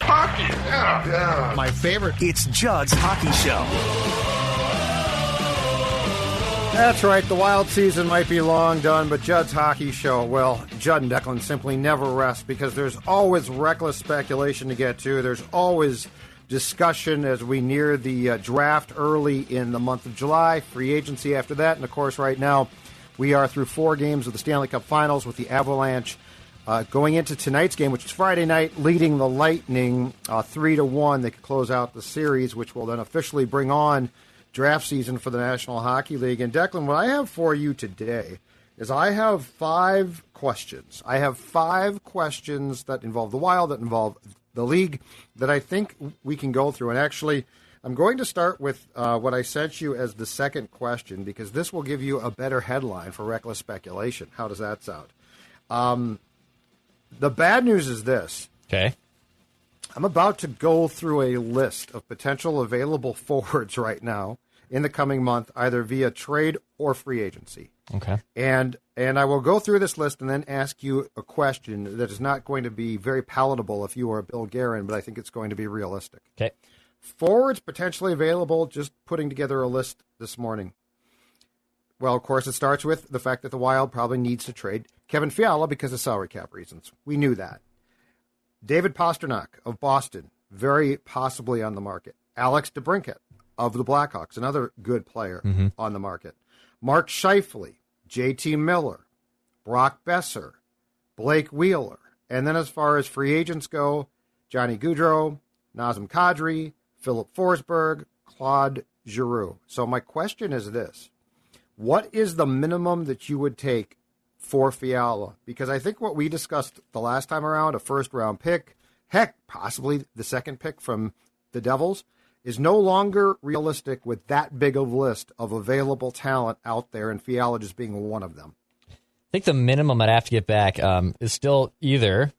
Hockey, yeah. My favorite. It's Judd's Hockey Show. That's right. The Wild season might be long done, but Judd's Hockey Show, well, Judd and Declan simply never rest because there's always reckless speculation to get to. There's always discussion as we near the draft early in the month of July, free agency after that, and, of course, right now we are through four games of the Stanley Cup Finals with the Avalanche. Going into tonight's game, which is Friday night, leading the Lightning 3-1. They could close out the series, which will then officially bring on draft season for the National Hockey League. And, Declan, what I have for you today is I have 5 questions. I have 5 questions that involve the Wild, that involve the league, that I think we can go through. And, actually, I'm going to start with what I sent you as the second question because this will give you a better headline for reckless speculation. How does that sound? The bad news is this. Okay. I'm about to go through a list of potential available forwards right now in the coming month, either via trade or free agency. Okay. And I will go through this list and then ask you a question that is not going to be very palatable if you are Bill Guerin, but I think it's going to be realistic. Okay. Forwards potentially available, just putting together a list this morning. Well, of course, it starts with the fact that the Wild probably needs to trade Kevin Fiala because of salary cap reasons. We knew that. David Pastrnak of Boston, very possibly on the market. Alex DeBrincat of the Blackhawks, another good player on the market. Mark Scheifele, J.T. Miller, Brock Besser, Blake Wheeler. And then as far as free agents go, Johnny Gaudreau, Nazem Kadri, Philip Forsberg, Claude Giroux. So my question is this. What is the minimum that you would take for Fiala? Because I think what we discussed the last time around, a first-round pick, heck, possibly the second pick from the Devils, is no longer realistic with that big of a list of available talent out there, and Fiala just being one of them. I think the minimum I'd have to get back is still either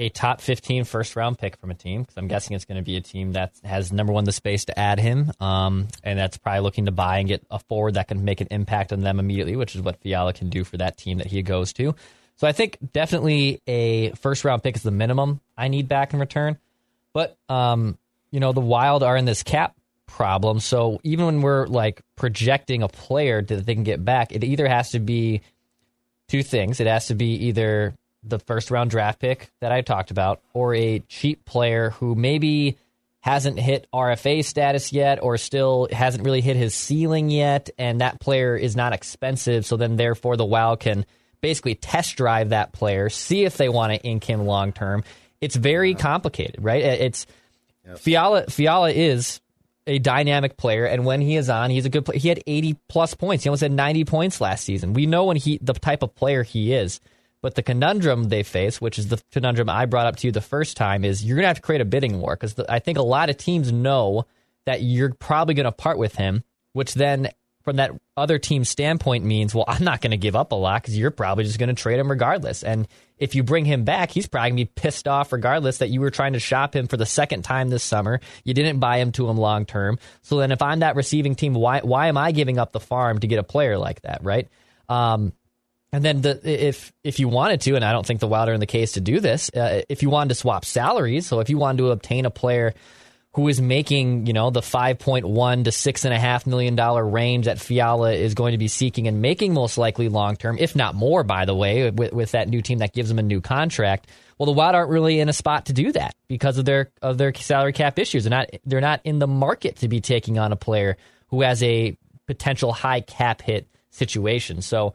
a top 15 first-round pick from a team, because I'm guessing it's going to be a team that has, number one, the space to add him, and that's probably looking to buy and get a forward that can make an impact on them immediately, which is what Fiala can do for that team that he goes to. So I think definitely a first-round pick is the minimum I need back in return. But, the Wild are in this cap problem, so even when we're, projecting a player that they can get back, it either has to be two things. It has to be either the first-round draft pick that I talked about, or a cheap player who maybe hasn't hit RFA status yet or still hasn't really hit his ceiling yet, and that player is not expensive, so then therefore the Wild can basically test drive that player, see if they want to ink him long-term. It's very complicated, right? Fiala is a dynamic player, and when he is on, he's a good player. He had 80-plus points. He almost had 90 points last season. We know the type of player he is. But the conundrum they face, which is the conundrum I brought up to you the first time, is you're going to have to create a bidding war because I think a lot of teams know that you're probably going to part with him, which then from that other team's standpoint means, well, I'm not going to give up a lot because you're probably just going to trade him regardless. And if you bring him back, he's probably going to be pissed off regardless that you were trying to shop him for the second time this summer. You didn't buy him to him long term. So then if I'm that receiving team, why am I giving up the farm to get a player like that, right? And then if you wanted to, and I don't think the Wild are in the case to do this, if you wanted to swap salaries, so if you wanted to obtain a player who is making, you know, the $5.1 to $6.5 million range that Fiala is going to be seeking and making most likely long-term, if not more, by the way, with that new team that gives him a new contract. Well, the Wild aren't really in a spot to do that because of their salary cap issues. They're not in the market to be taking on a player who has a potential high cap hit situation. So,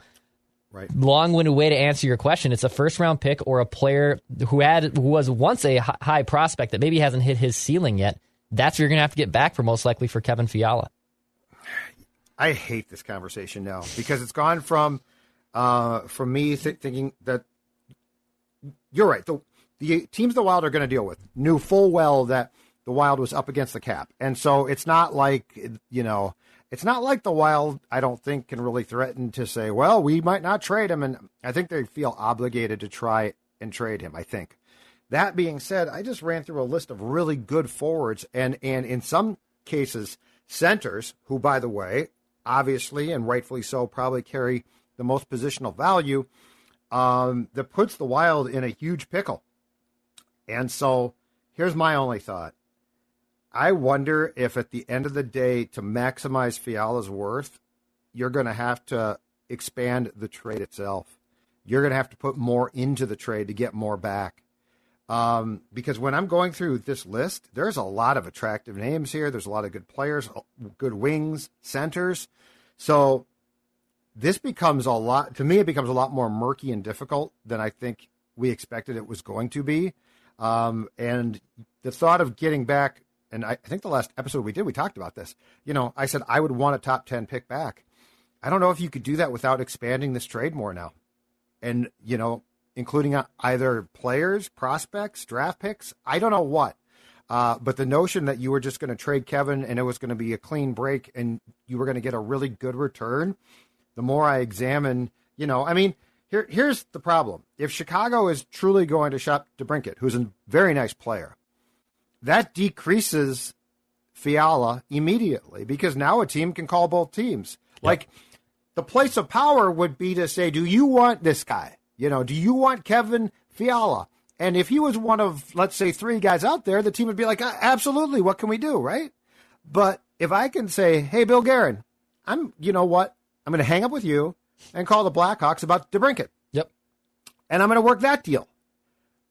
right. Long-winded way to answer your question. It's a first-round pick or a player who was once a high prospect that maybe hasn't hit his ceiling yet. That's what you're going to have to get back for, most likely, for Kevin Fiala. I hate this conversation now because it's gone from me thinking that you're right. The teams the Wild are going to deal with knew full well that the Wild was up against the cap. And so it's not like, you know, it's not like the Wild, I don't think, can really threaten to say, well, we might not trade him. And I think they feel obligated to try and trade him, I think. That being said, I just ran through a list of really good forwards and in some cases, centers, who, by the way, obviously and rightfully so, probably carry the most positional value, that puts the Wild in a huge pickle. And so here's my only thought. I wonder if at the end of the day, to maximize Fiala's worth, you're going to have to expand the trade itself. You're going to have to put more into the trade to get more back. Because when I'm going through this list, there's a lot of attractive names here. There's a lot of good players, good wings, centers. So this becomes a lot, to me, it becomes a lot more murky and difficult than I think we expected it was going to be. And the thought of getting back, and I think the last episode we did, we talked about this. You know, I said I would want a top 10 pick back. I don't know if you could do that without expanding this trade more now. And, you know, including either players, prospects, draft picks, I don't know what. But the notion that you were just going to trade Kevin and it was going to be a clean break and you were going to get a really good return, the more I examine, you know, I mean, here's the problem. If Chicago is truly going to shop DeBrincat, who's a very nice player, that decreases Fiala immediately because now a team can call both teams. Yep. Like, the place of power would be to say, do you want this guy? You know, do you want Kevin Fiala? And if he was one of, let's say, three guys out there, the team would be like, absolutely, what can we do, right? But if I can say, hey, Bill Guerin, you know what? I'm going to hang up with you and call the Blackhawks about DeBrincat. Yep. And I'm going to work that deal.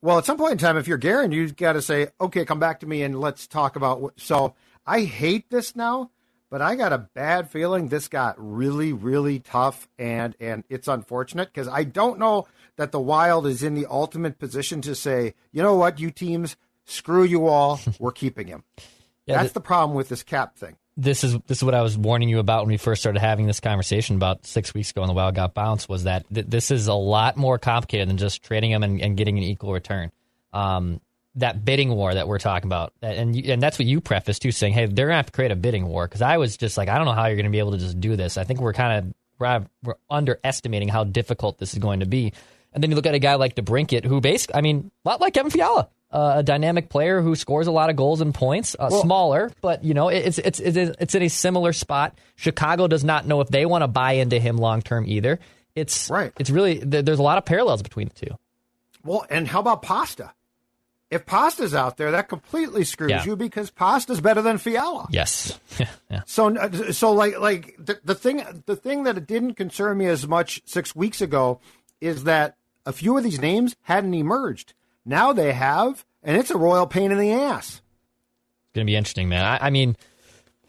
Well, at some point in time, if you're Guerin, you've got to say, okay, come back to me and let's talk about what. So I hate this now, but I got a bad feeling this got really, really tough, and it's unfortunate because I don't know that the Wild is in the ultimate position to say, you know what, you teams, screw you all, we're keeping him. Yeah, that's the problem with this cap thing. This is what I was warning you about when we first started having this conversation about 6 weeks ago when the Wild got bounced, was that this is a lot more complicated than just trading him and getting an equal return. That bidding war that we're talking about, and that's what you prefaced too, saying, hey, they're going to have to create a bidding war, because I was just like, I don't know how you're going to be able to just do this. I think we're underestimating how difficult this is going to be. And then you look at a guy like DeBrincat, who basically, I mean, a lot like Kevin Fiala, a dynamic player who scores a lot of goals and points, smaller, but you know, it's in a similar spot. Chicago does not know if they want to buy into him long term either. It's right. It's really, there's a lot of parallels between the two. Well, and how about Pasta? If Pasta's out there, that completely screws you, because Pasta's better than Fiala. Yes. Yeah. So like the thing that it didn't concern me as much 6 weeks ago is that a few of these names hadn't emerged. Now they have, and it's a royal pain in the ass. It's going to be interesting, man. I mean,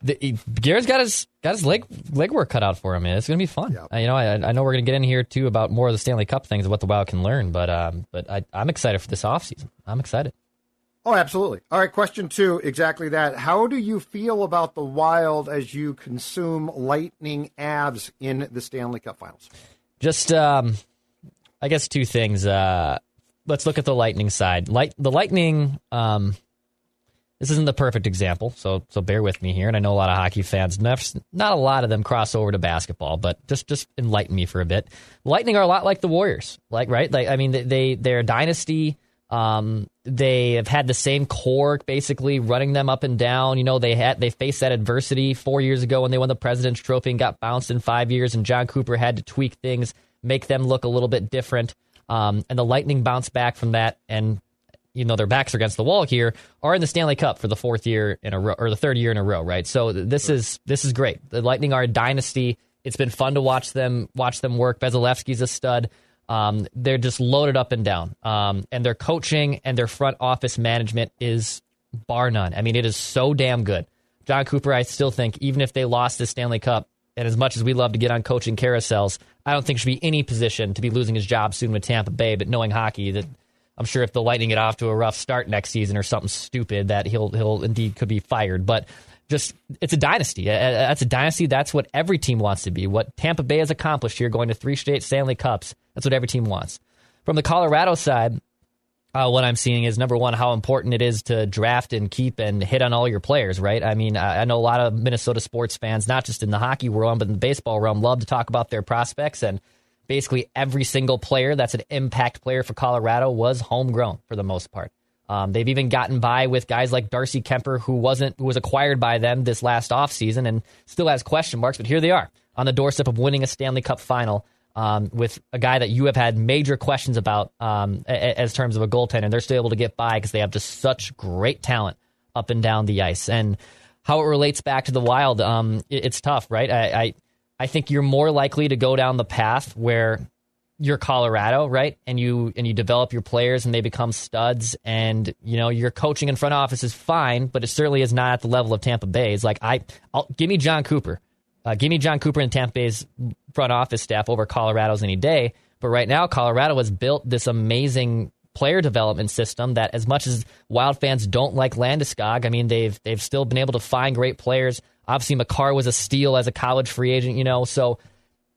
Guerin's got his legwork cut out for him, man. It's going to be fun. Yeah. You know, I know we're going to get in here, too, about more of the Stanley Cup things and what the Wild can learn, but I'm excited for this offseason. I'm excited. Oh, absolutely. All right, question two, exactly that. How do you feel about the Wild as you consume Lightning Avs in the Stanley Cup Finals? Just, I guess, two things. Let's look at the Lightning side. The Lightning, this isn't the perfect example, so bear with me here. And I know a lot of hockey fans, not a lot of them cross over to basketball, but just enlighten me for a bit. Lightning are a lot like the Warriors, like, right? Like, I mean, they're a dynasty. They have had the same core basically running them up and down. You know, they faced that adversity 4 years ago when they won the President's Trophy and got bounced in 5 years, and John Cooper had to tweak things, make them look a little bit different. And the Lightning bounced back from that, and even though their backs are against the wall here, are in the Stanley Cup for the fourth year in a row, or the third year in a row, right? So this is great. The Lightning are a dynasty. It's been fun to watch them work. Bezalevsky's a stud. They're just loaded up and down. And their coaching and their front office management is bar none. I mean, it is so damn good. John Cooper, I still think, even if they lost the Stanley Cup, and as much as we love to get on coaching carousels, I don't think should be any position to be losing his job soon with Tampa Bay. But knowing hockey, that I'm sure if the Lightning get off to a rough start next season or something stupid, that he'll indeed could be fired. But just, it's a dynasty. That's a dynasty. That's what every team wants to be. What Tampa Bay has accomplished here, going to three straight Stanley Cups, that's what every team wants. From the Colorado side, what I'm seeing is, number one, how important it is to draft and keep and hit on all your players, right? I mean, I know a lot of Minnesota sports fans, not just in the hockey world, but in the baseball realm, love to talk about their prospects, and basically every single player that's an impact player for Colorado was homegrown for the most part. They've even gotten by with guys like Darcy Kemper, who was acquired by them this last offseason and still has question marks, but here they are on the doorstep of winning a Stanley Cup final with a guy that you have had major questions about as terms of a goaltender, and they're still able to get by because they have just such great talent up and down the ice. And how it relates back to the Wild, it's tough, right? I think you're more likely to go down the path where you're Colorado, right? And you develop your players and they become studs, and you know, your coaching and front office is fine, but it certainly is not at the level of Tampa Bay. It's like, I'll give me John Cooper. Give me John Cooper and Tampa Bay's front office staff over Colorado's any day. But right now, Colorado has built this amazing player development system that, as much as Wild fans don't like Landeskog, I mean, they've still been able to find great players. Obviously, Makar was a steal as a college free agent, you know, so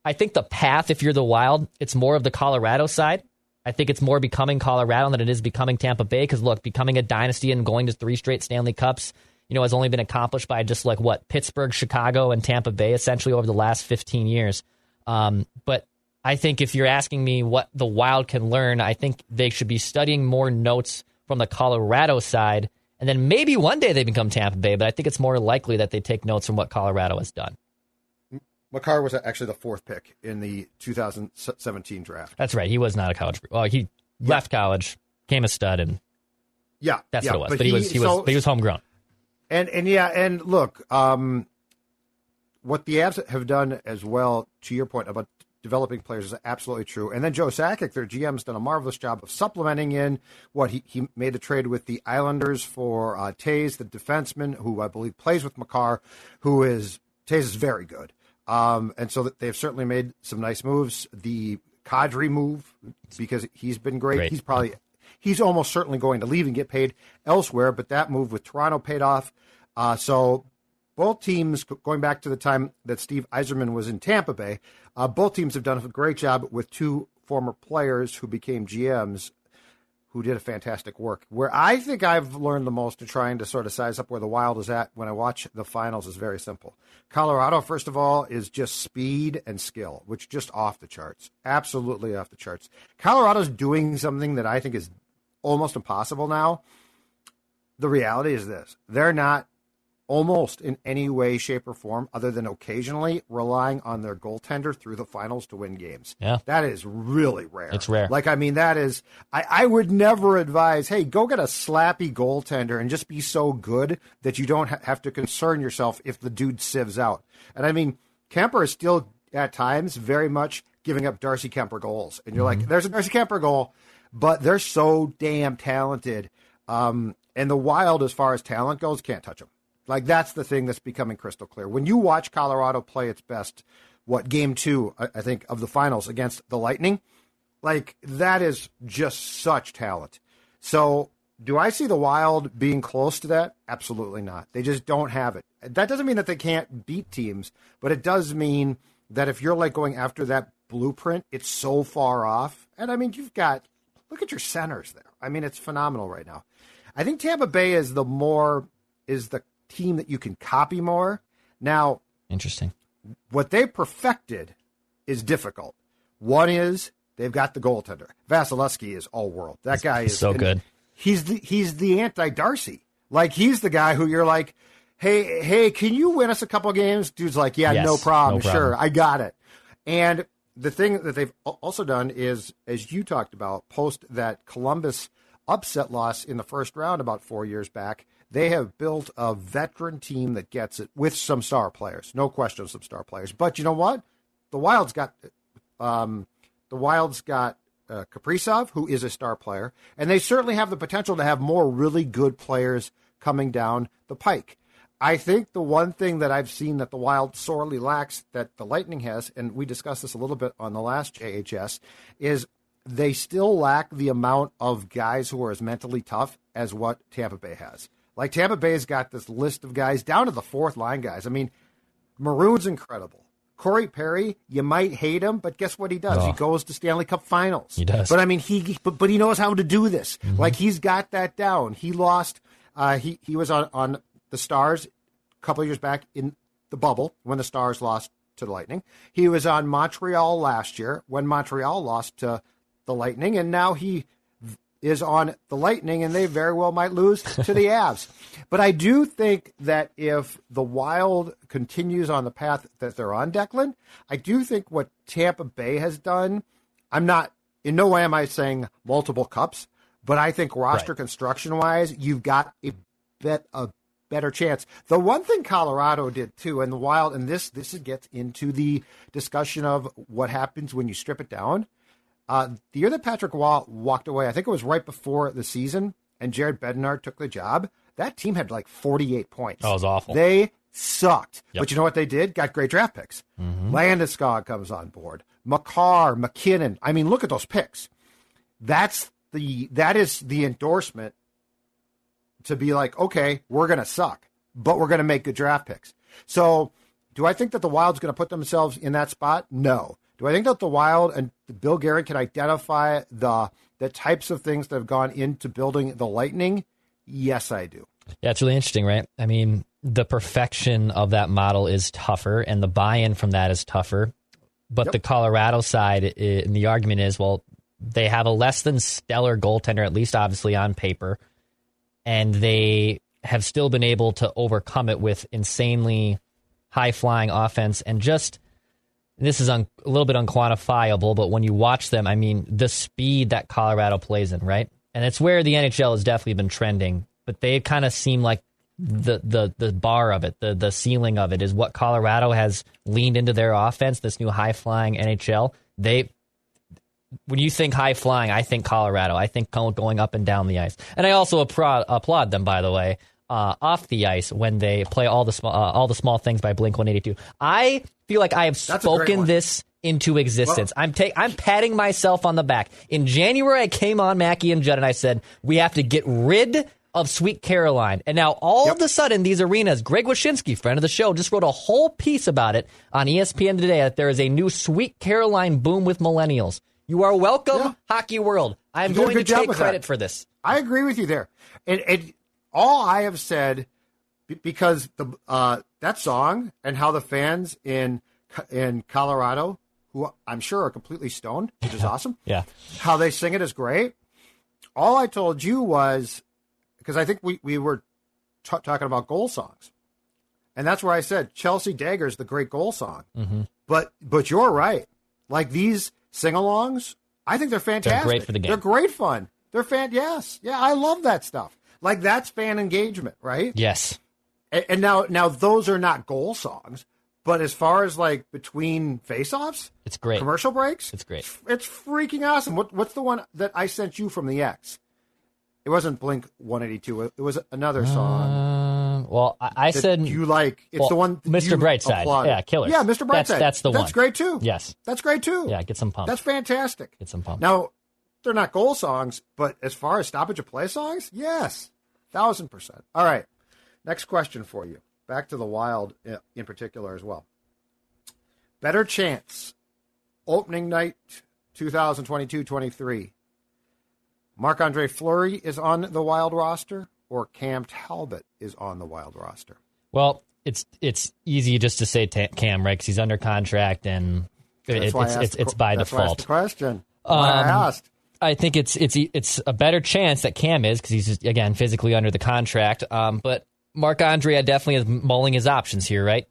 I think the path, if you're the Wild, it's more of the Colorado side. I think it's more becoming Colorado than it is becoming Tampa Bay, because, look, becoming a dynasty and going to three straight Stanley Cups, you know, has only been accomplished by just like what, Pittsburgh, Chicago, and Tampa Bay, essentially, over the last 15 years. But I think if you're asking me what the Wild can learn, I think they should be studying more notes from the Colorado side, and then maybe one day they become Tampa Bay, but I think it's more likely that they take notes from what Colorado has done. Makar was actually the fourth pick in the 2017 draft. That's right. He was not a college. Well, he left college, came a stud, and that's what it was. But he was homegrown. And look, what the Avs have done as well, to your point about developing players, is absolutely true. And then Joe Sakic, their GM, has done a marvelous job of supplementing in what he made a trade with the Islanders for Toews, the defenseman, who I believe plays with Makar, who is Toews is very good. And so they've certainly made some nice moves. The Kadri move, because he's been great. He's almost certainly going to leave and get paid elsewhere, but that move with Toronto paid off. So both teams, going back to the time that Steve Yzerman was in Tampa Bay, both teams have done a great job with two former players who became GMs who did a fantastic work. Where I think I've learned the most in trying to sort of size up where the Wild is at when I watch the finals is very simple. Colorado, first of all, is just speed and skill, which just off the charts, absolutely off the charts. Colorado's doing something that I think is almost impossible now. The reality is this: they're not almost in any way, shape, or form, other than occasionally, relying on their goaltender through the finals to win games. Yeah. That is really rare. It's rare. Like, I mean, that is, I would never advise, hey, go get a slappy goaltender and just be so good that you don't have to concern yourself if the dude sieves out. And I mean, Kemper is still, at times, very much giving up Darcy Kemper goals. And you're like, there's a Darcy Kemper goal, but they're so damn talented. And the Wild, as far as talent goes, can't touch them. Like, that's the thing that's becoming crystal clear. When you watch Colorado play its best, game two, I think, of the finals against the Lightning, like, that is just such talent. So do I see the Wild being close to that? Absolutely not. They just don't have it. That doesn't mean that they can't beat teams, but it does mean that if you're, like, going after that blueprint, it's so far off. And, I mean, look at your centers there. I mean, it's phenomenal right now. I think Tampa Bay is the team that you can copy more. Now, interesting. What they perfected is difficult. One is they've got the goaltender. Vasilevsky is all world. That guy is so good. He's the anti-Darcy. Like, he's the guy who you're like, hey, can you win us a couple of games? Dude's like, yeah, yes, no problem. Sure, I got it. And the thing that they've also done is, as you talked about, post that Columbus upset loss in the first round about 4 years back. They have built a veteran team that gets it with some star players. No question, some star players. But you know what? The Wild's got Kaprizov, who is a star player, and they certainly have the potential to have more really good players coming down the pike. I think the one thing that I've seen that the Wild sorely lacks that the Lightning has, and we discussed this a little bit on the last JHS, is they still lack the amount of guys who are as mentally tough as what Tampa Bay has. Like, Tampa Bay's got this list of guys down to the fourth line guys. I mean, Maroon's incredible. Corey Perry, you might hate him, but guess what he does? Oh. He goes to Stanley Cup Finals. He does. But, I mean, he knows how to do this. Mm-hmm. Like, he's got that down. He lost. He was on the Stars a couple of years back in the bubble when the Stars lost to the Lightning. He was on Montreal last year when Montreal lost to the Lightning, and now he is on the Lightning, and they very well might lose to the Avs. But I do think that if the Wild continues on the path that they're on, Declan, I do think what Tampa Bay has done, in no way am I saying multiple cups, but I think roster construction-wise, you've got a better chance. The one thing Colorado did too, and the Wild, and this gets into the discussion of what happens when you strip it down. The year that Patrick Waugh walked away, I think it was right before the season, and Jared Bednar took the job, that team had like 48 points. That was awful. They sucked. Yep. But you know what they did? Got great draft picks. Mm-hmm. Landeskog comes on board. Makar, McKinnon. I mean, look at those picks. That is the endorsement to be like, okay, we're going to suck, but we're going to make good draft picks. So do I think that the Wild's going to put themselves in that spot? No. Do I think that the Wild and Bill Guerin can identify the types of things that have gone into building the Lightning? Yes, I do. Yeah, it's really interesting, right? I mean, the perfection of that model is tougher, and the buy-in from that is tougher. But The Colorado side, and the argument is, well, they have a less than stellar goaltender, at least obviously on paper, and they have still been able to overcome it with insanely high-flying offense. And just, this is a little bit unquantifiable, but when you watch them, I mean, the speed that Colorado plays in, right? And it's where the NHL has definitely been trending, but they kind of seem like the bar of it, the ceiling of it is what Colorado has leaned into their offense, this new high-flying NHL. When you think high flying, I think Colorado. I think going up and down the ice. And I also applaud them, by the way, off the ice when they play all the small things by Blink 182. I feel like I have spoken this into existence. Well, I'm patting myself on the back. In January, I came on Mackie and Judd and I said, we have to get rid of Sweet Caroline. And now all of a sudden, these arenas, Greg Wyshynski, friend of the show, just wrote a whole piece about it on ESPN today that there is a new Sweet Caroline boom with millennials. You are welcome, hockey world. I'm going to take credit for this. I agree with you there. And all I have said, because that song and how the fans in Colorado, who I'm sure are completely stoned, which is awesome, how they sing it is great. All I told you was, because I think we were talking about goal songs, and that's where I said Chelsea Dagger's the great goal song. Mm-hmm. But you're right. Like, these sing-alongs, I think they're fantastic. They're great for the game. They're great fun. They're yes. Yeah, I love that stuff. Like, that's fan engagement, right? Yes. And now those are not goal songs, but as far as, like, between face-offs, it's great. Commercial breaks, it's great. It's freaking awesome. What's the one that I sent you from the X? It wasn't Blink 182. It was another song. Well, I said you like. It's the one, Mr. Brightside. Applauded. Yeah, killer. Yeah, Mr. Brightside. That's the one. That's great too. Yes, that's great too. Yeah, get some pump. That's fantastic. Get some pump. Now, they're not goal songs, but as far as stoppage of play songs, yes, 1,000%. All right, next question for you. Back to the Wild in particular as well. Better chance, opening night, 2022-23. Marc-Andre Fleury is on the Wild roster, or Cam Talbot is on the Wild roster? Well, it's easy just to say Cam, right? Because he's under contract, and it's by default. That's why I asked the question. I think it's a better chance that Cam is, because he's just, again, physically under the contract. But Marc-Andre definitely is mulling his options here, right?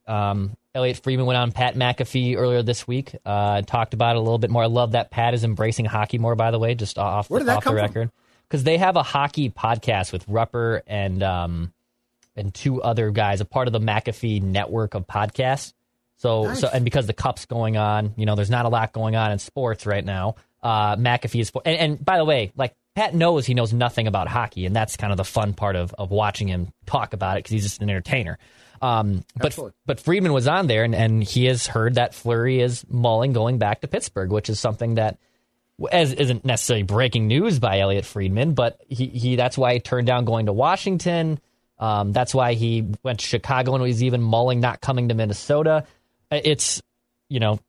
Elliot Friedman went on Pat McAfee earlier this week and talked about it a little bit more. I love that Pat is embracing hockey more, by the way, just off the record. Where did that come from? because they have a hockey podcast with Rupper and two other guys, a part of the McAfee network of podcasts. So, nice. So, and because the Cup's going on, you know, there's not a lot going on in sports right now. McAfee is, and by the way, like Pat knows he knows nothing about hockey, and that's kind of the fun part of watching him talk about it because he's just an entertainer. But Friedman was on there, and he has heard that Fleury is mulling going back to Pittsburgh, which is something that isn't necessarily breaking news by Elliot Friedman, but he that's why he turned down going to Washington. That's why he went to Chicago, and he's even mulling not coming to Minnesota. It's, you know,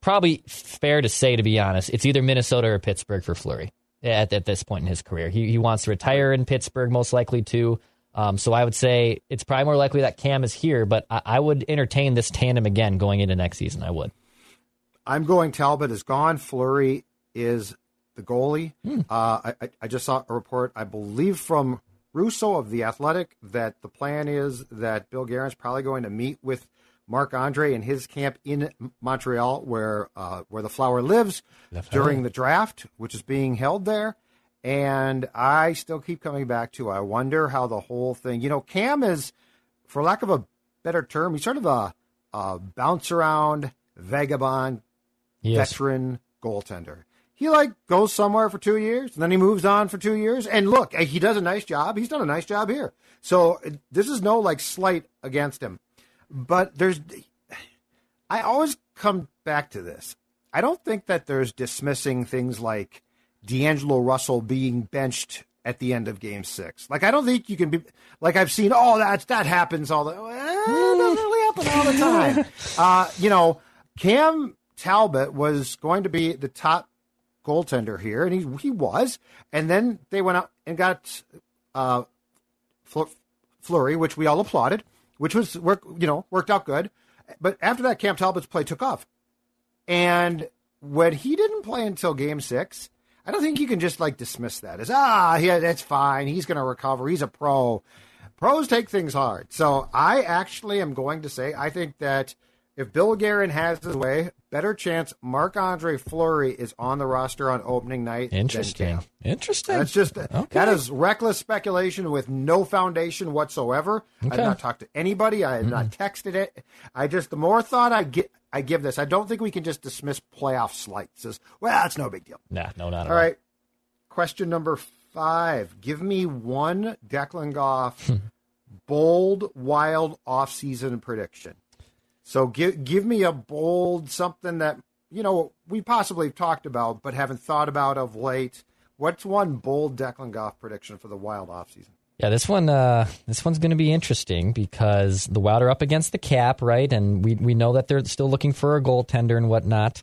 probably fair to say, to be honest, it's either Minnesota or Pittsburgh for Fleury at this point in his career. He wants to retire in Pittsburgh, most likely too. So I would say it's probably more likely that Cam is here, but I would entertain this tandem again going into next season. I would. I'm going Talbot is gone. Fleury is the goalie. I just saw a report, I believe, from Russo of The Athletic that the plan is that Bill Guerin's probably going to meet with Marc-Andre in his camp in Montreal, where the Flower lives, during the draft, which is being held there. And I still keep coming back to, I wonder how the whole thing, you know, Cam is, for lack of a better term, he's sort of a bounce around vagabond veteran goaltender. He like goes somewhere for 2 years and then he moves on for 2 years. And look, he does a nice job. He's done a nice job here. So this is no like slight against him, but I always come back to this. I don't think that there's dismissing things like D'Angelo Russell being benched at the end of Game 6. Like, I don't think you can be like, I've seen, oh, that happens all the time. It doesn't really happen all the time. You know, Cam Talbot was going to be the top goaltender here, and he was. And then they went out and got Fleury, which we all applauded, which was worked out good. But after that, Cam Talbot's play took off, and when he didn't play until Game 6. I don't think you can just like dismiss that as, yeah, that's fine. He's going to recover. He's a pro. Pros take things hard. So I actually am going to say, I think that if Bill Guerin has his way, better chance Marc-Andre Fleury is on the roster on opening night. Interesting. That's just, That is reckless speculation with no foundation whatsoever. Okay. I've not talked to anybody. I have not texted it. I just, the more thought I give this, I don't think we can just dismiss playoff slights as, well, it's no big deal. Not at all. All right. Question number 5. Give me one Declan Goff bold, wild offseason prediction. So give me a bold something that, you know, we possibly have talked about but haven't thought about of late. What's one bold Declan Goff prediction for the Wild offseason? Yeah, this one's going to be interesting because the Wild are up against the cap, right? And we know that they're still looking for a goaltender and whatnot.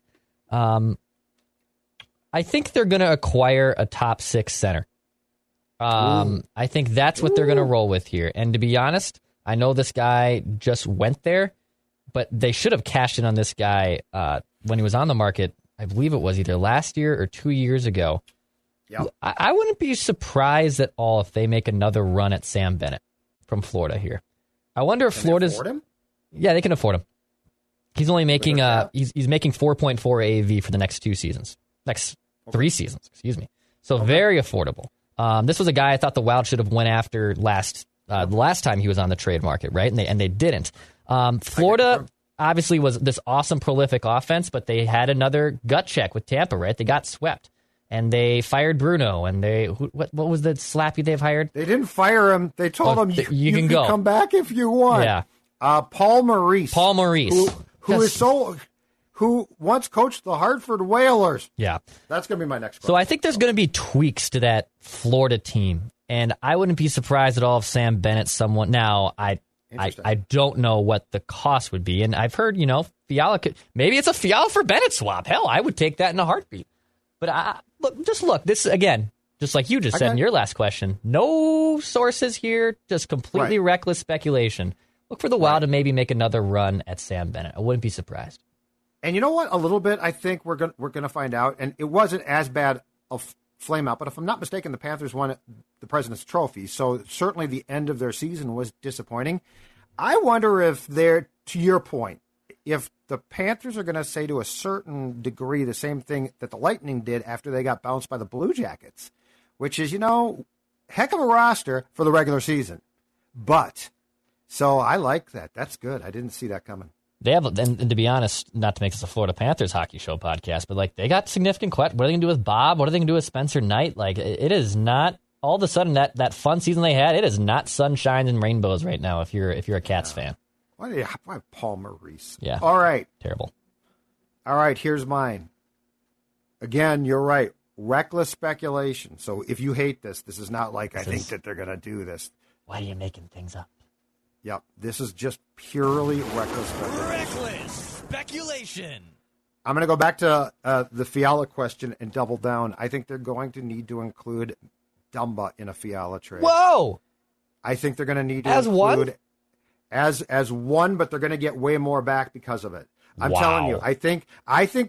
I think they're going to acquire a top 6 center. I think that's what they're going to roll with here. And to be honest, I know this guy just went there, but they should have cashed in on this guy when he was on the market. I believe it was either last year or 2 years ago. Yep. I wouldn't be surprised at all if they make another run at Sam Bennett from Florida here. I wonder if Florida's... Can they afford him? Yeah, they can afford him. He's only making he's making 4.4 AAV for the next 2 seasons. Next 3 seasons, excuse me. So very affordable. This was a guy I thought the Wild should have went after the last time he was on the trade market, right? And they didn't. Florida obviously was this awesome prolific offense, but they had another gut check with Tampa, right? They got swept. And they fired Bruno, and they what was the slappy they've hired? They didn't fire him. They told him you can come back if you want. Yeah. Paul Maurice, who once coached the Hartford Whalers. Yeah, that's going to be my next question. So I think there's going to be tweaks to that Florida team, and I wouldn't be surprised at all if Sam Bennett's someone. Now I don't know what the cost would be, and I've heard Fiala could, maybe it's a Fiala for Bennett swap. Hell, I would take that in a heartbeat. But look, this again, just like you just said in your last question, no sources here, just completely reckless speculation. Look for the Wild to maybe make another run at Sam Bennett. I wouldn't be surprised. And you know what? A little bit, I think we're gonna find out. And it wasn't as bad a flame out, but if I'm not mistaken, the Panthers won the President's Trophy. So certainly the end of their season was disappointing. I wonder if they're, to your point, if the Panthers are going to say to a certain degree the same thing that the Lightning did after they got bounced by the Blue Jackets, which is, you know, heck of a roster for the regular season. But, so I like that. That's good. I didn't see that coming. They have, and to be honest, not to make this a Florida Panthers hockey show podcast, but like they got significant questions. What are they going to do with Bob? What are they going to do with Spencer Knight? Like it is not all of a sudden that fun season they had. It is not sunshine and rainbows right now. If you're a Cats fan, why Paul Maurice? Yeah. All right. Terrible. All right. Here's mine. Again, you're right. Reckless speculation. So if you hate this, this is not like I think that they're going to do this. Why are you making things up? Yep, this is just purely reckless speculation. I'm going to go back to the Fiala question and double down. I think they're going to need to include Dumba in a Fiala trade. Whoa! I think they're going to need to include one? As one, but they're going to get way more back because of it. I'm telling you, I think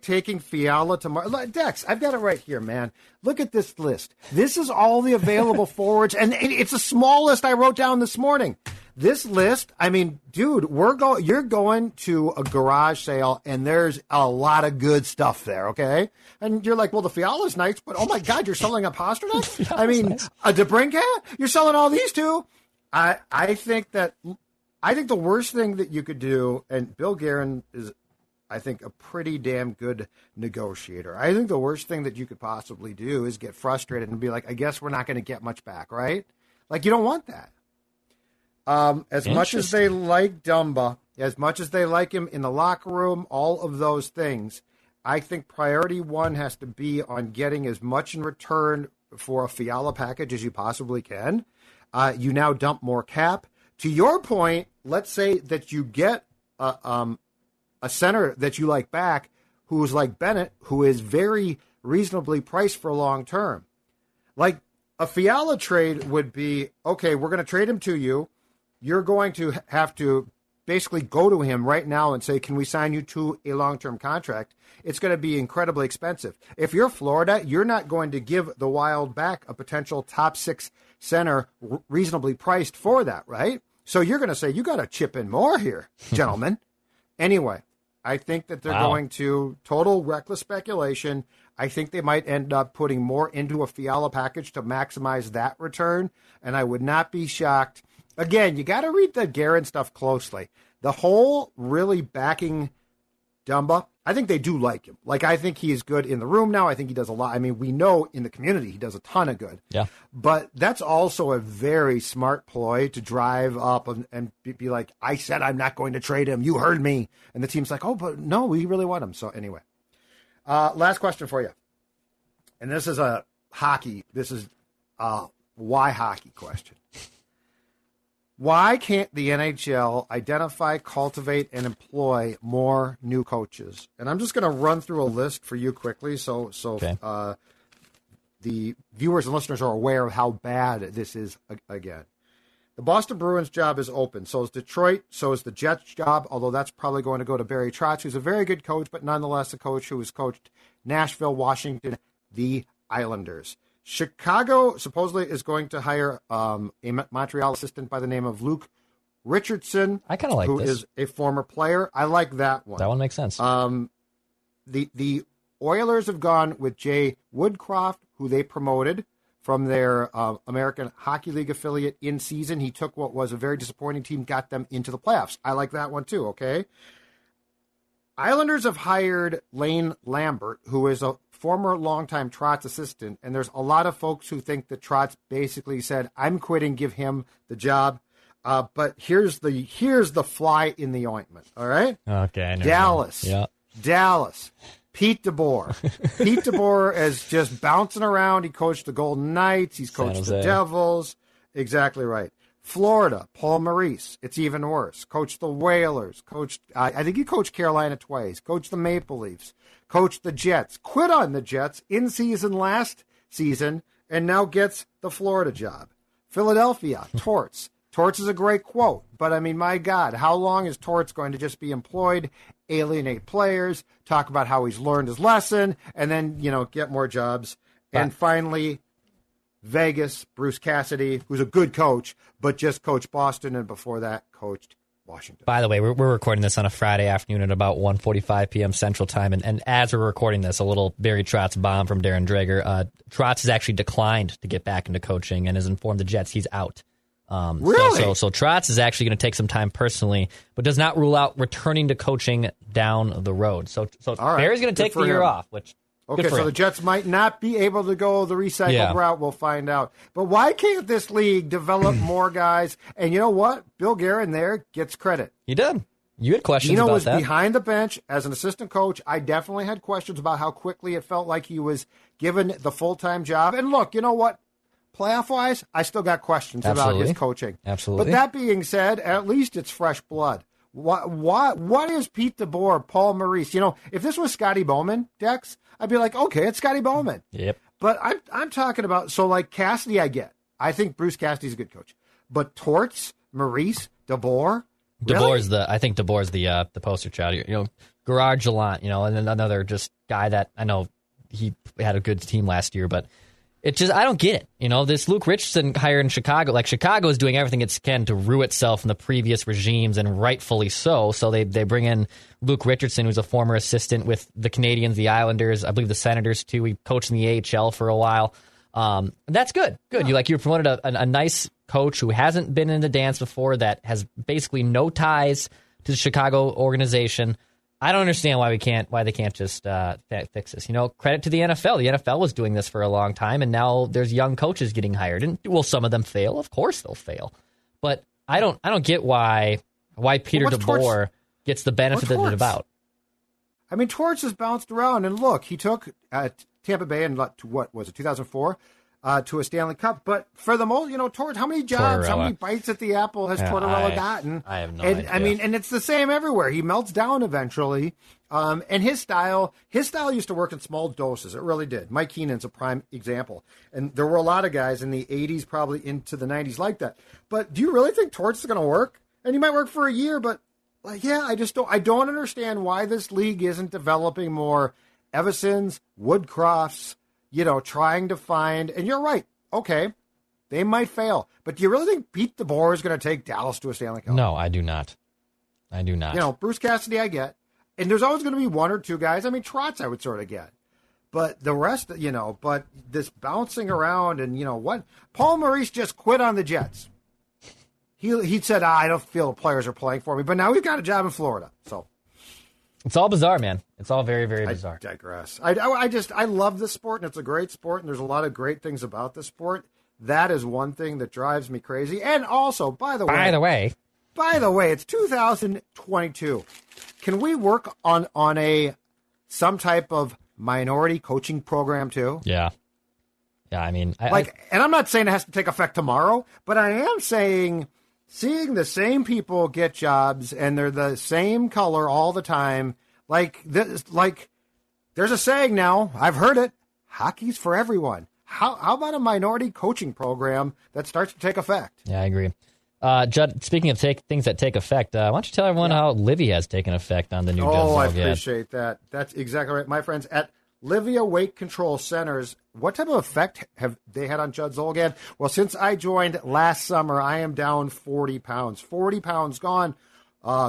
taking Fiala tomorrow. Dex, I've got it right here, man. Look at this list. This is all the available forwards, and it's a small list I wrote down this morning. This list, I mean, dude, you're going to a garage sale, and there's a lot of good stuff there, okay? And you're like, well, the Fiala's nice, but oh my God, you're selling a Pastrnak? I mean, nice. A DeBrincat? You're selling all these two? I think the worst thing that you could do, and Bill Guerin is, I think, a pretty damn good negotiator. I think the worst thing that you could possibly do is get frustrated and be like, I guess we're not going to get much back, right? Like, you don't want that. As much as they like Dumba, as much as they like him in the locker room, all of those things, I think priority one has to be on getting as much in return for a Fiala package as you possibly can. You now dump more cap. To your point, let's say that you get a center that you like back, who's like Bennett, who is very reasonably priced for long term. Like a Fiala trade would be, okay, we're going to trade him to you. You're going to have to basically go to him right now and say, can we sign you to a long-term contract? It's going to be incredibly expensive. If you're Florida, you're not going to give the Wild back a potential top six center reasonably priced for that, right? So you're going to say, you got to chip in more here, gentlemen. Anyway, I think that they're going to total reckless speculation. I think they might end up putting more into a Fiala package to maximize that return, and I would not be shocked. Again, you got to read the Guerin stuff closely. The whole really backing Dumba, I think they do like him. Like, I think he is good in the room now. I think he does a lot. I mean, we know in the community he does a ton of good. Yeah. But that's also a very smart ploy to drive up and be like, I said I'm not going to trade him. You heard me. And the team's like, oh, but no, we really want him. So anyway, last question for you. And this is a hockey. This is a why hockey question. Why can't the NHL identify, cultivate, and employ more new coaches? And I'm just going to run through a list for you quickly so the viewers and listeners are aware of how bad this is again. The Boston Bruins job is open. So is Detroit. So is the Jets job, although that's probably going to go to Barry Trotz, who's a very good coach, but nonetheless a coach who has coached Nashville, Washington, the Islanders. Chicago supposedly is going to hire a Montreal assistant by the name of Luke Richardson. I kind of like this. Who is a former player. I like that one. That one makes sense. The Oilers have gone with Jay Woodcroft, who they promoted from their American Hockey League affiliate in season. He took what was a very disappointing team, got them into the playoffs. I like that one too, okay? Islanders have hired Lane Lambert, who is a former longtime Trotz assistant, and there's a lot of folks who think that Trotz basically said, I'm quitting, give him the job. But here's the fly in the ointment, all right? Okay. Dallas. Yeah. Dallas. Pete DeBoer. Pete DeBoer is just bouncing around. He coached the Golden Knights. He's coached the Devils. Exactly right. Florida, Paul Maurice, it's even worse. Coached the Whalers, I think he coached Carolina twice, coached the Maple Leafs, coached the Jets, quit on the Jets in season last season, and now gets the Florida job. Philadelphia, Torts. Torts is a great quote, but I mean, my God, how long is Torts going to just be employed, alienate players, talk about how he's learned his lesson, and then, you know, get more jobs? And finally, Vegas, Bruce Cassidy, who's a good coach, but just coached Boston and before that coached Washington. By the way, we're recording this on a Friday afternoon at about 1:45 p.m. Central Time, and as we're recording this, a little Barry Trotz bomb from Darren Drager. Trotz has actually declined to get back into coaching and has informed the Jets he's out. Really? So Trotz is actually going to take some time personally, but does not rule out returning to coaching down the road. So right. Barry's going to take the year off, which... Okay, so the Jets might not be able to go the recycled route. We'll find out. But why can't this league develop more guys? And you know what? Bill Guerin there gets credit. He did. You had questions about that. He was behind the bench as an assistant coach. I definitely had questions about how quickly it felt like he was given the full-time job. And look, you know what? Playoff-wise, I still got questions about his coaching. Absolutely. But that being said, at least it's fresh blood. What is Pete DeBoer, Paul Maurice? You know, if this was Scotty Bowman, Dex, I'd be like, okay, it's Scotty Bowman. Yep. But I'm talking about, so like Cassidy I get. I think Bruce Cassidy's a good coach. But Torts, Maurice, DeBoer? DeBoer's really? I think DeBoer's the poster child. You know, Gerard Gallant, you know, and then another just guy that I know he had a good team last year, but it just, I don't get it. You know, this Luke Richardson hire in Chicago, like Chicago is doing everything it can to rue itself from the previous regimes, and rightfully so. So they bring in Luke Richardson, who's a former assistant with the Canadians, the Islanders, I believe the Senators too. He coached in the AHL for a while. That's good. Good. Yeah. You promoted a nice coach who hasn't been in the dance before, that has basically no ties to the Chicago organization. I don't understand why they can't just fix this. You know, credit to the NFL. The NFL was doing this for a long time, and now there's young coaches getting hired. And will some of them fail? Of course they'll fail. But I don't get why Peter DeBoer gets the benefit of it about. I mean, Torts has bounced around, and look, he took Tampa Bay in, what was it, 2004, to a Stanley Cup. But for the most, you know, Torts, how many jobs, how many bites at the apple has Tortorella gotten? I have no idea. I mean, and it's the same everywhere. He melts down eventually. And his style used to work in small doses. It really did. Mike Keenan's a prime example. And there were a lot of guys in the 80s, probably into the 90s like that. But do you really think Torts is going to work? And he might work for a year, but I don't understand why this league isn't developing more Evesons, Woodcrofts, you know, trying to find, and you're right, okay, they might fail. But do you really think Pete DeBoer is going to take Dallas to a Stanley Cup? No, I do not. You know, Bruce Cassidy I get. And there's always going to be one or two guys. I mean, Trotz I would sort of get. But the rest, you know, but this bouncing around and, you know, what? Paul Maurice just quit on the Jets. He said, I don't feel the players are playing for me. But now he's got a job in Florida, so. It's all bizarre, man. It's all very, very bizarre. I digress. I love this sport, and it's a great sport, and there's a lot of great things about this sport. That is one thing that drives me crazy. And also, by the way, it's 2022. Can we work on some type of minority coaching program too? Yeah. Yeah, I mean, and I'm not saying it has to take effect tomorrow, but I am saying, seeing the same people get jobs and they're the same color all the time, there's a saying now, I've heard it, hockey's for everyone. How about a minority coaching program that starts to take effect? Yeah, I agree. Judd, speaking of things that take effect, why don't you tell everyone how Livy has taken effect on the new Jets? Oh, I appreciate that. That's exactly right. My friends at Livia Weight Control Centers, what type of effect have they had on Judd Zolgad? Well, since I joined last summer, I am down 40 pounds. 40 pounds gone.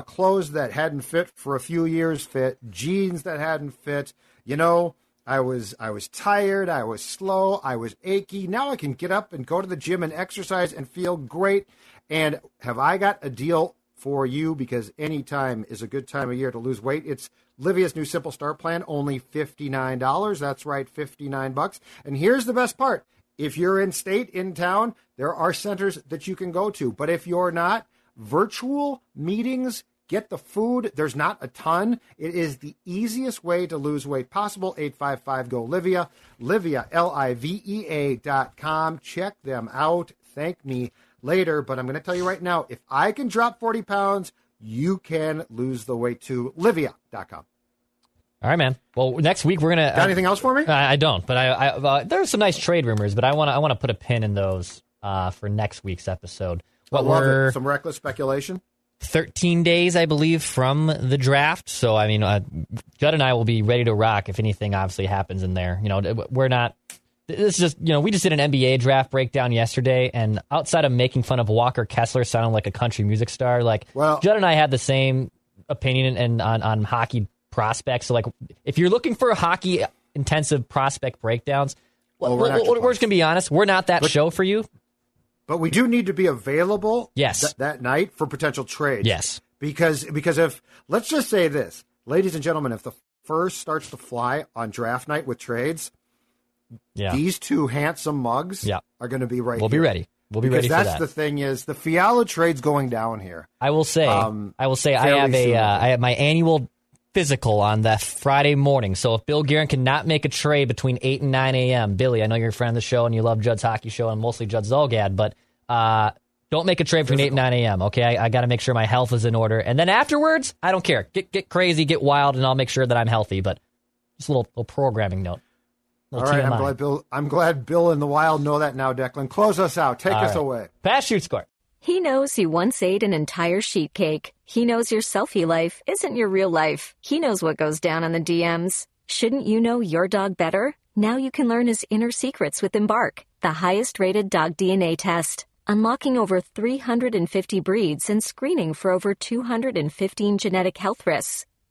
Clothes that hadn't fit for a few years fit. Jeans that hadn't fit. You know, I was tired. I was slow. I was achy. Now I can get up and go to the gym and exercise and feel great. And have I got a deal for you? Because any time is a good time of year to lose weight. It's Livia's new Simple Start plan, only $59. That's right, $59. And here's the best part. If you're in state, in town, there are centers that you can go to. But if you're not, virtual meetings, get the food. There's not a ton. It is the easiest way to lose weight possible. 855-GO-LIVIA, Livia, LIVEA.com. Check them out. Thank me later. But I'm going to tell you right now, if I can drop 40 pounds, you can lose the weight to Livia.com. All right, man. Well, next week we're going to... Got anything else for me? I don't, but there's some nice trade rumors, but I want to put a pin in those for next week's episode. Some reckless speculation? 13 days, I believe, from the draft. So, I mean, Judd and I will be ready to rock if anything obviously happens in there. You know, we're not... This is just, you know, we just did an NBA draft breakdown yesterday, and outside of making fun of Walker Kessler sounding like a country music star, like, well, Judd and I had the same opinion and on hockey prospects. So, like, if you're looking for hockey intensive prospect breakdowns, well, we're just gonna be honest, we're not that show for you. But we do need to be available that night for potential trades. Yes, because if, let's just say this, ladies and gentlemen, if the fur starts to fly on draft night with trades. Yeah. These two handsome mugs are going to be right. We'll be ready. Because that's for that. The thing is, the Fiala trade's going down here. I will say, I have my annual physical on that Friday morning. So if Bill Guerin cannot make a trade between 8 and 9 a.m., Billy, I know you're a friend of the show and you love Judd's hockey show and mostly Judd Zulgad, but don't make a trade between 8 and 9 a.m. Okay, I got to make sure my health is in order, and then afterwards, I don't care. Get crazy, get wild, and I'll make sure that I'm healthy. But just a little programming note. All right, I'm glad Bill and the Wild know that now, Declan. Close us out. Take us away. Pass, shoot, score. He knows you once ate an entire sheet cake. He knows your selfie life isn't your real life. He knows what goes down on the DMs. Shouldn't you know your dog better? Now you can learn his inner secrets with Embark, the highest-rated dog DNA test, unlocking over 350 breeds and screening for over 215 genetic health risks.